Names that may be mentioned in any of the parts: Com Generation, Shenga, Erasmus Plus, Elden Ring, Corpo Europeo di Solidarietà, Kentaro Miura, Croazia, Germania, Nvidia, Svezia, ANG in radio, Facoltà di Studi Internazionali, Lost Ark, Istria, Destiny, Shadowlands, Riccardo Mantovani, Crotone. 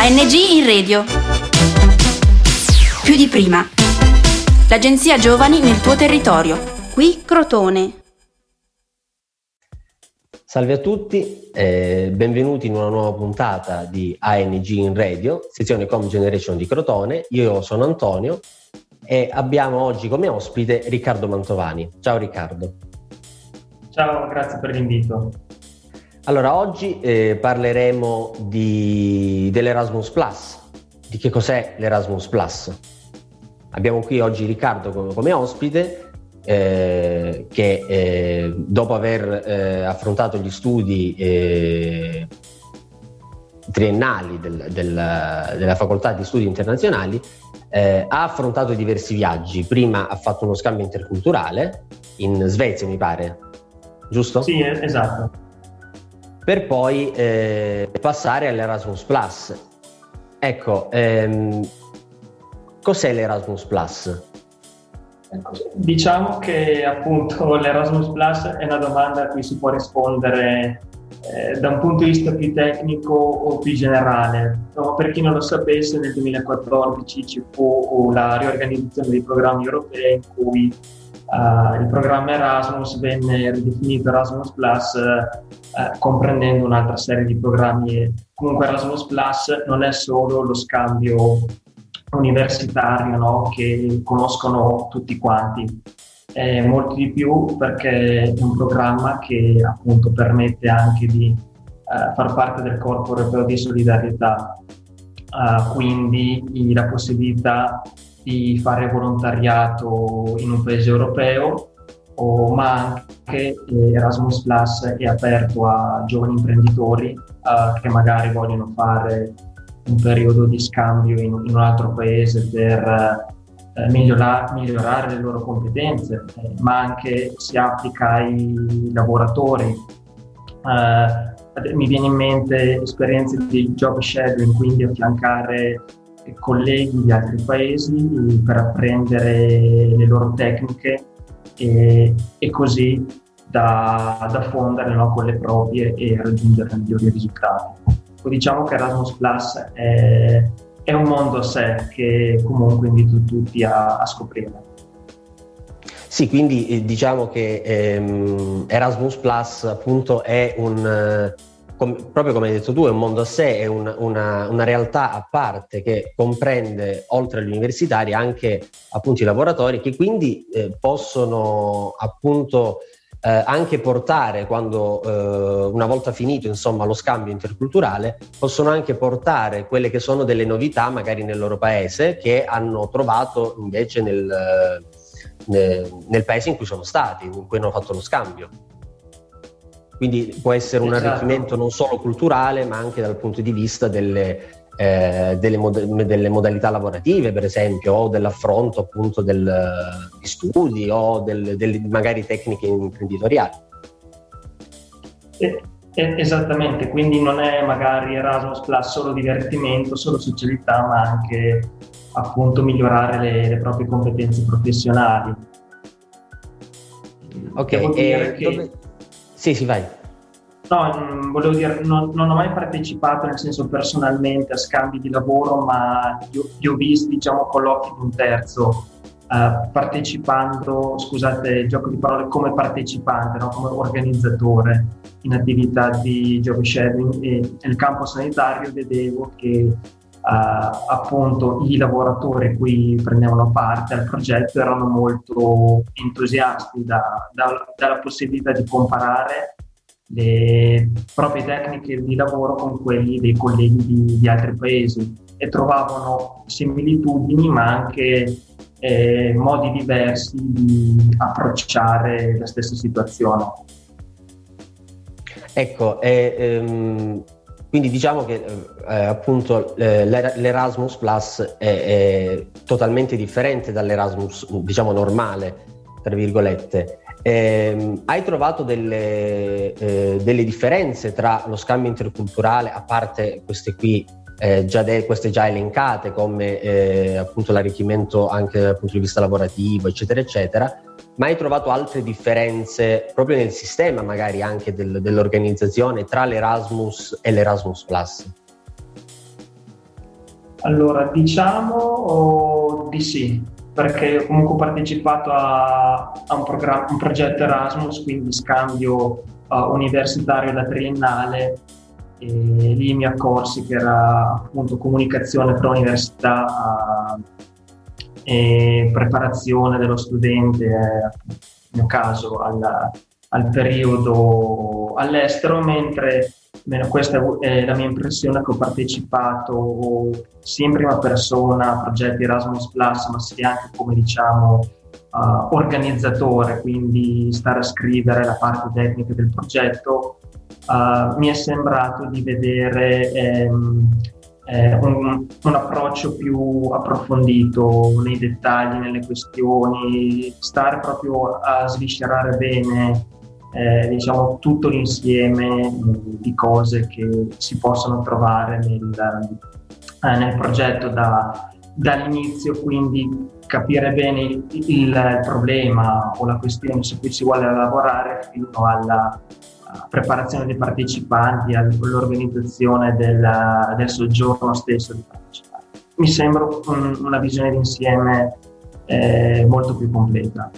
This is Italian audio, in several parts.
ANG in radio. Più di prima. L'agenzia Giovani nel tuo territorio. Qui Crotone. Salve a tutti, benvenuti in una nuova puntata di ANG in radio, sezione Com Generation di Crotone. Io sono Antonio e abbiamo oggi come ospite Riccardo Mantovani. Ciao Riccardo. Ciao, grazie per l'invito. Allora, oggi parleremo dell'Erasmus Plus, di che cos'è l'Erasmus Plus. Abbiamo qui oggi Riccardo come ospite che dopo aver affrontato gli studi triennali della Facoltà di Studi Internazionali ha affrontato diversi viaggi. Prima ha fatto uno scambio interculturale in Svezia, mi pare, giusto? Sì, esatto. Per poi passare all'Erasmus Plus. Ecco, cos'è l'Erasmus Plus? Diciamo che appunto l'Erasmus Plus è una domanda a cui si può rispondere da un punto di vista più tecnico o più generale. No, per chi non lo sapesse, nel 2014 ci fu la riorganizzazione dei programmi europei in cui il programma Erasmus venne ridefinito Erasmus Plus, comprendendo un'altra serie di programmi. Comunque Erasmus Plus non è solo lo scambio universitario, no? Che conoscono tutti quanti, è molto di più, perché è un programma che appunto permette anche di far parte del Corpo Europeo di Solidarietà, quindi la possibilità di fare volontariato in un paese europeo, ma anche Erasmus Plus è aperto a giovani imprenditori che magari vogliono fare un periodo di scambio in un altro paese per migliorare le loro competenze, ma anche si applica ai lavoratori. Mi viene in mente esperienze di job shadowing, quindi affiancare colleghi di altri paesi per apprendere le loro tecniche e così da fondere, no, con le proprie e raggiungere migliori risultati. Diciamo che Erasmus Plus è un mondo a sé che comunque invito tutti a scoprire. Sì, quindi diciamo che Erasmus Plus appunto è un... proprio come hai detto tu, è un mondo a sé, è una realtà a parte che comprende, oltre agli universitari, anche appunto i lavoratori, che quindi possono appunto anche portare, quando una volta finito insomma lo scambio interculturale, possono anche portare quelle che sono delle novità magari nel loro paese, che hanno trovato invece nel paese in cui sono stati, in cui hanno fatto lo scambio. Quindi può essere un arricchimento non solo culturale, ma anche dal punto di vista delle modalità lavorative, per esempio, o dell'affronto appunto di studi o delle magari tecniche imprenditoriali. Esattamente, quindi non è magari Erasmus Plus solo divertimento, solo socialità, ma anche appunto migliorare le proprie competenze professionali. Ok, devo dire che... Sì, vai. No, volevo dire, non ho mai partecipato, nel senso personalmente, a scambi di lavoro, ma li ho visti, diciamo, colloqui di un terzo, partecipando, scusate il gioco di parole, come partecipante, no? Come organizzatore in attività di job sharing, e nel campo sanitario vedevo che appunto i lavoratori cui prendevano parte al progetto erano molto entusiasti dalla possibilità di comparare le proprie tecniche di lavoro con quelli dei colleghi di altri paesi, e trovavano similitudini ma anche modi diversi di approcciare la stessa situazione. Ecco, quindi diciamo che appunto l'Erasmus Plus è totalmente differente dall'Erasmus, diciamo, normale, tra virgolette. Hai trovato delle differenze tra lo scambio interculturale, a parte queste qui queste già elencate, come appunto l'arricchimento anche dal punto di vista lavorativo, eccetera eccetera, ma hai trovato altre differenze proprio nel sistema, magari anche dell'organizzazione, tra l'Erasmus e l'Erasmus Plus? Allora, diciamo di sì, perché ho comunque partecipato a un progetto Erasmus, quindi scambio universitario da triennale, e lì mi accorsi che era appunto comunicazione tra università e preparazione dello studente, nel mio caso al periodo all'estero, mentre questa è la mia impressione, che ho partecipato sia in prima persona a progetti Erasmus Plus, ma sia anche come organizzatore, quindi stare a scrivere la parte tecnica del progetto. Mi è sembrato di vedere un approccio più approfondito nei dettagli, nelle questioni, stare proprio a sviscerare bene tutto l'insieme di cose che si possono trovare nel progetto dall'inizio, quindi capire bene il problema o la questione su cui si vuole lavorare, fino alla preparazione dei partecipanti, all'organizzazione del soggiorno stesso dei partecipanti. Mi sembra una visione d'insieme molto più completa.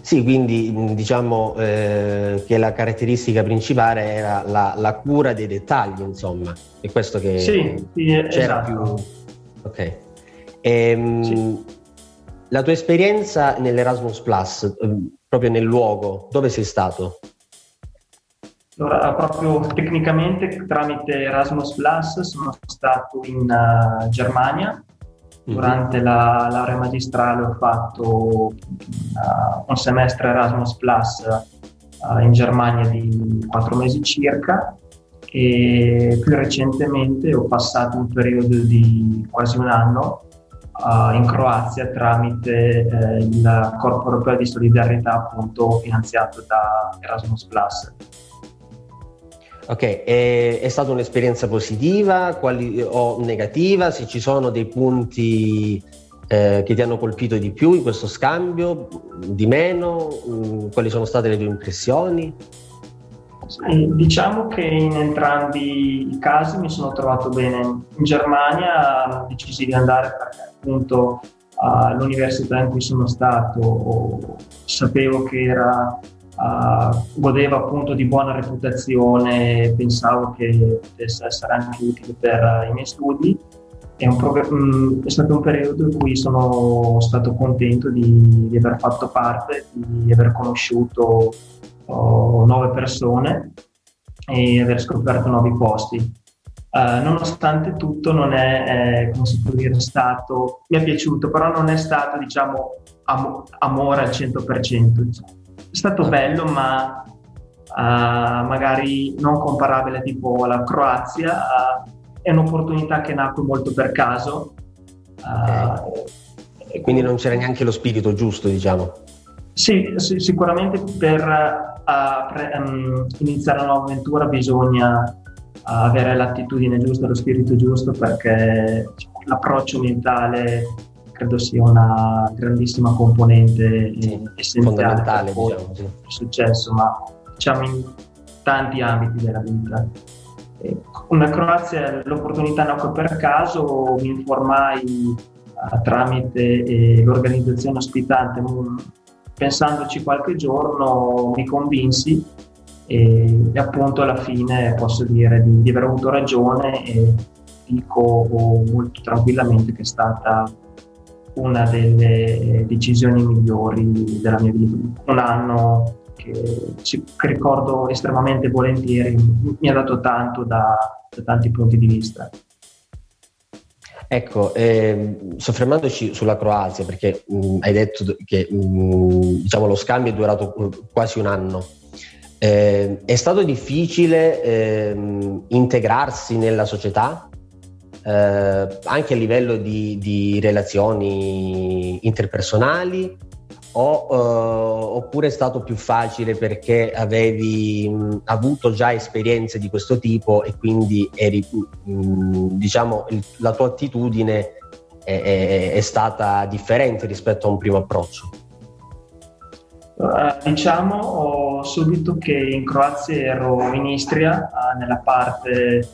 Sì, quindi diciamo che la caratteristica principale era la cura dei dettagli, insomma, è questo che sì, c'era, esatto. Più. Ok. Sì. La tua esperienza nell'Erasmus Plus, proprio nel luogo, dove sei stato? Allora, proprio tecnicamente tramite Erasmus Plus sono stato in Germania. Durante la laurea magistrale ho fatto un semestre Erasmus Plus in Germania di 4 mesi circa, e più recentemente ho passato un periodo di quasi un anno in Croazia tramite il Corpo Europeo di Solidarietà, appunto finanziato da Erasmus Plus. Ok, è stata un'esperienza positiva o negativa? Se ci sono dei punti che ti hanno colpito di più in questo scambio, di meno, quali sono state le tue impressioni? Diciamo che in entrambi i casi mi sono trovato bene. In Germania decisi di andare perché appunto all'università in cui sono stato sapevo che era godeva appunto di buona reputazione, pensavo che potesse essere anche utile per i miei studi. È stato un periodo in cui sono stato contento di aver fatto parte, di aver conosciuto 9 persone e aver scoperto 9 posti. Nonostante tutto non è come si può dire stato, mi è piaciuto, però non è stato diciamo amore al 100%, diciamo. È stato bello, ma magari non comparabile, tipo la Croazia è un'opportunità che nacque molto per caso. Okay. E quindi non c'era neanche lo spirito giusto, diciamo. Sì, sicuramente per iniziare una nuova avventura bisogna avere l'attitudine giusta, lo spirito giusto, perché l'approccio mentale credo sia una grandissima componente, sì, essenziale, fondamentale, diciamo, sì. Successo, ma diciamo in tanti ambiti della vita. Una Croazia, l'opportunità nacque per caso, mi informai tramite l'organizzazione ospitante, pensandoci qualche giorno mi convinsi e appunto alla fine posso dire di aver avuto ragione, e dico molto tranquillamente che è stata una delle decisioni migliori della mia vita. Un anno che ricordo estremamente volentieri, mi ha dato tanto da tanti punti di vista. Ecco, soffermandoci sulla Croazia, perché hai detto che diciamo lo scambio è durato quasi un anno, è stato difficile integrarsi nella società? Anche a livello di relazioni interpersonali, oppure è stato più facile perché avevi avuto già esperienze di questo tipo e quindi eri diciamo la tua attitudine è stata differente rispetto a un primo approccio? Diciamo subito che in Croazia ero in Istria, nella parte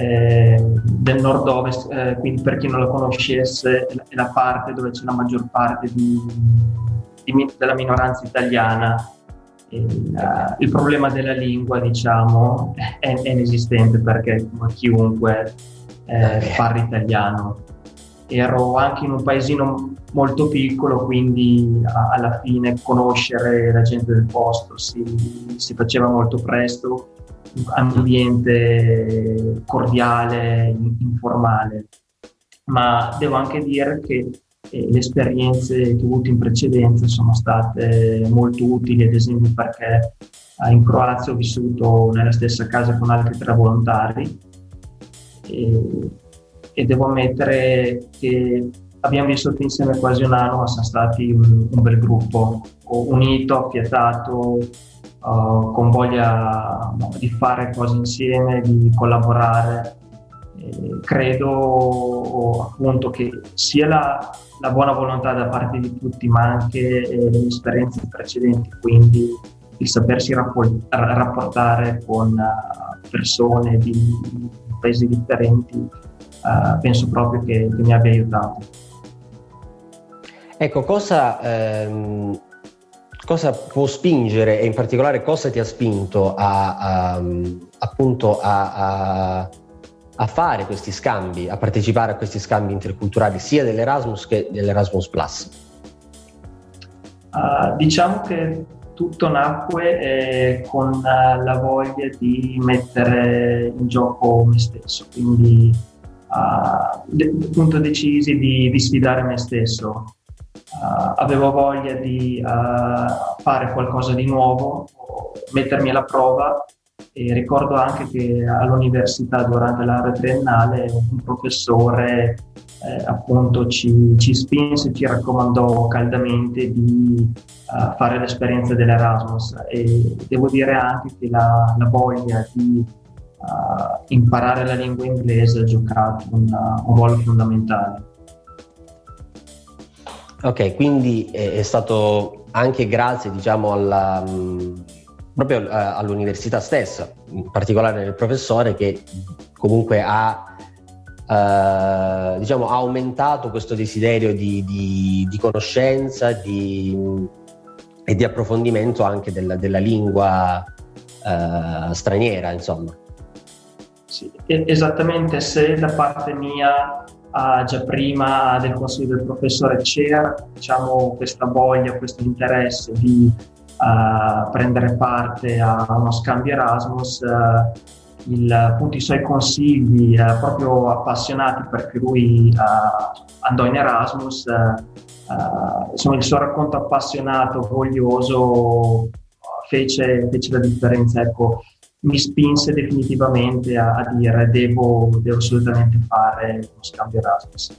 del nord-ovest, quindi per chi non la conoscesse è la parte dove c'è la maggior parte della minoranza italiana. Il problema della lingua, diciamo, è inesistente perché chiunque parla italiano. Ero anche in un paesino molto piccolo, quindi alla fine conoscere la gente del posto si faceva molto presto, ambiente cordiale, informale. Ma devo anche dire che le esperienze che ho avuto in precedenza sono state molto utili, ad esempio perché in Croazia ho vissuto nella stessa casa con altri 3 volontari e devo ammettere che abbiamo vissuto insieme quasi un anno, ma siamo stati un bel gruppo, unito, affiatato, con voglia di fare cose insieme, di collaborare. Credo appunto che sia la buona volontà da parte di tutti, ma anche le esperienze precedenti, quindi il sapersi rapportare con persone di paesi differenti, penso proprio che mi abbia aiutato. Ecco, cosa può spingere e in particolare cosa ti ha spinto a fare questi scambi, a partecipare a questi scambi interculturali sia dell'Erasmus che dell'Erasmus Plus? Diciamo che tutto nacque con la voglia di mettere in gioco me stesso, quindi appunto decisi di sfidare me stesso. Avevo voglia di fare qualcosa di nuovo, mettermi alla prova. E ricordo anche che all'università durante l'area triennale un professore appunto ci spinse e ci raccomandò caldamente di fare l'esperienza dell'Erasmus, e devo dire anche che la voglia di imparare la lingua inglese ha giocato un ruolo fondamentale. Ok, quindi è stato anche grazie, diciamo, alla proprio all'università stessa, in particolare nel professore, che comunque ha aumentato questo desiderio di conoscenza e di approfondimento anche della lingua straniera, insomma. Sì, esattamente. Se da parte mia già prima del consiglio del professore c'era, diciamo, questa voglia, questo interesse di a prendere parte a uno scambio Erasmus, appunto i suoi consigli proprio appassionati, perché lui andò in Erasmus, insomma il suo racconto appassionato, voglioso, fece la differenza, ecco, mi spinse definitivamente a dire devo assolutamente fare uno scambio Erasmus.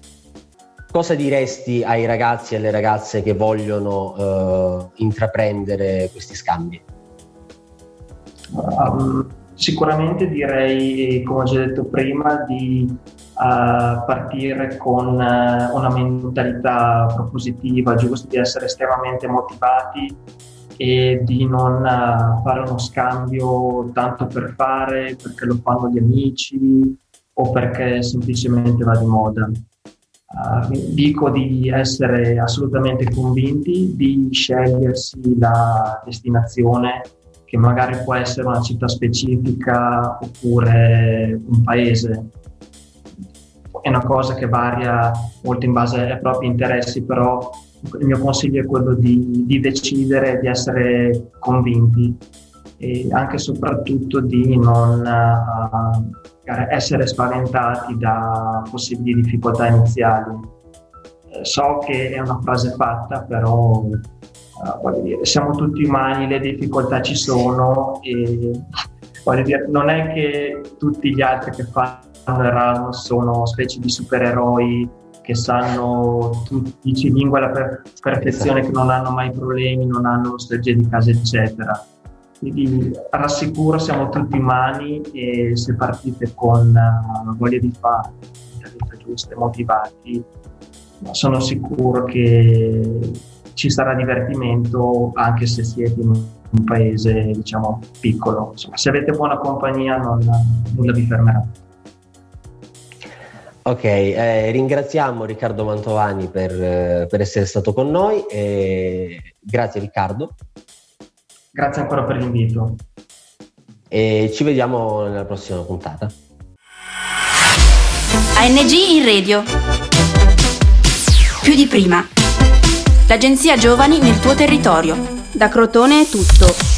Cosa diresti ai ragazzi e alle ragazze che vogliono intraprendere questi scambi? Sicuramente direi, come ho già detto prima, di partire con una mentalità propositiva, giusto, di essere estremamente motivati e di non fare uno scambio tanto per fare, perché lo fanno gli amici o perché semplicemente va di moda. Dico di essere assolutamente convinti, di scegliersi la destinazione, che magari può essere una città specifica oppure un paese. È una cosa che varia molto in base ai propri interessi, però il mio consiglio è quello di decidere, di essere convinti e anche e soprattutto di non essere spaventati da possibili difficoltà iniziali. So che è una frase fatta, però voglio dire, siamo tutti umani, le difficoltà ci sono e voglio dire, non è che tutti gli altri che fanno Erasmus sono specie di supereroi che sanno tutti i lingue alla perfezione, che non hanno mai problemi, non hanno nostalgia di casa, eccetera. Quindi rassicuro, siamo tutti umani e se partite con voglia di fare, giuste, motivati, sono sicuro che ci sarà divertimento anche se siete in un paese, diciamo, piccolo. Insomma, se avete buona compagnia nulla vi fermerà. Ok, ringraziamo Riccardo Mantovani per essere stato con noi. Grazie Riccardo. Grazie ancora per l'invito. E ci vediamo nella prossima puntata. ANG in radio. Più di prima. L'agenzia Giovani nel tuo territorio. Da Crotone è tutto.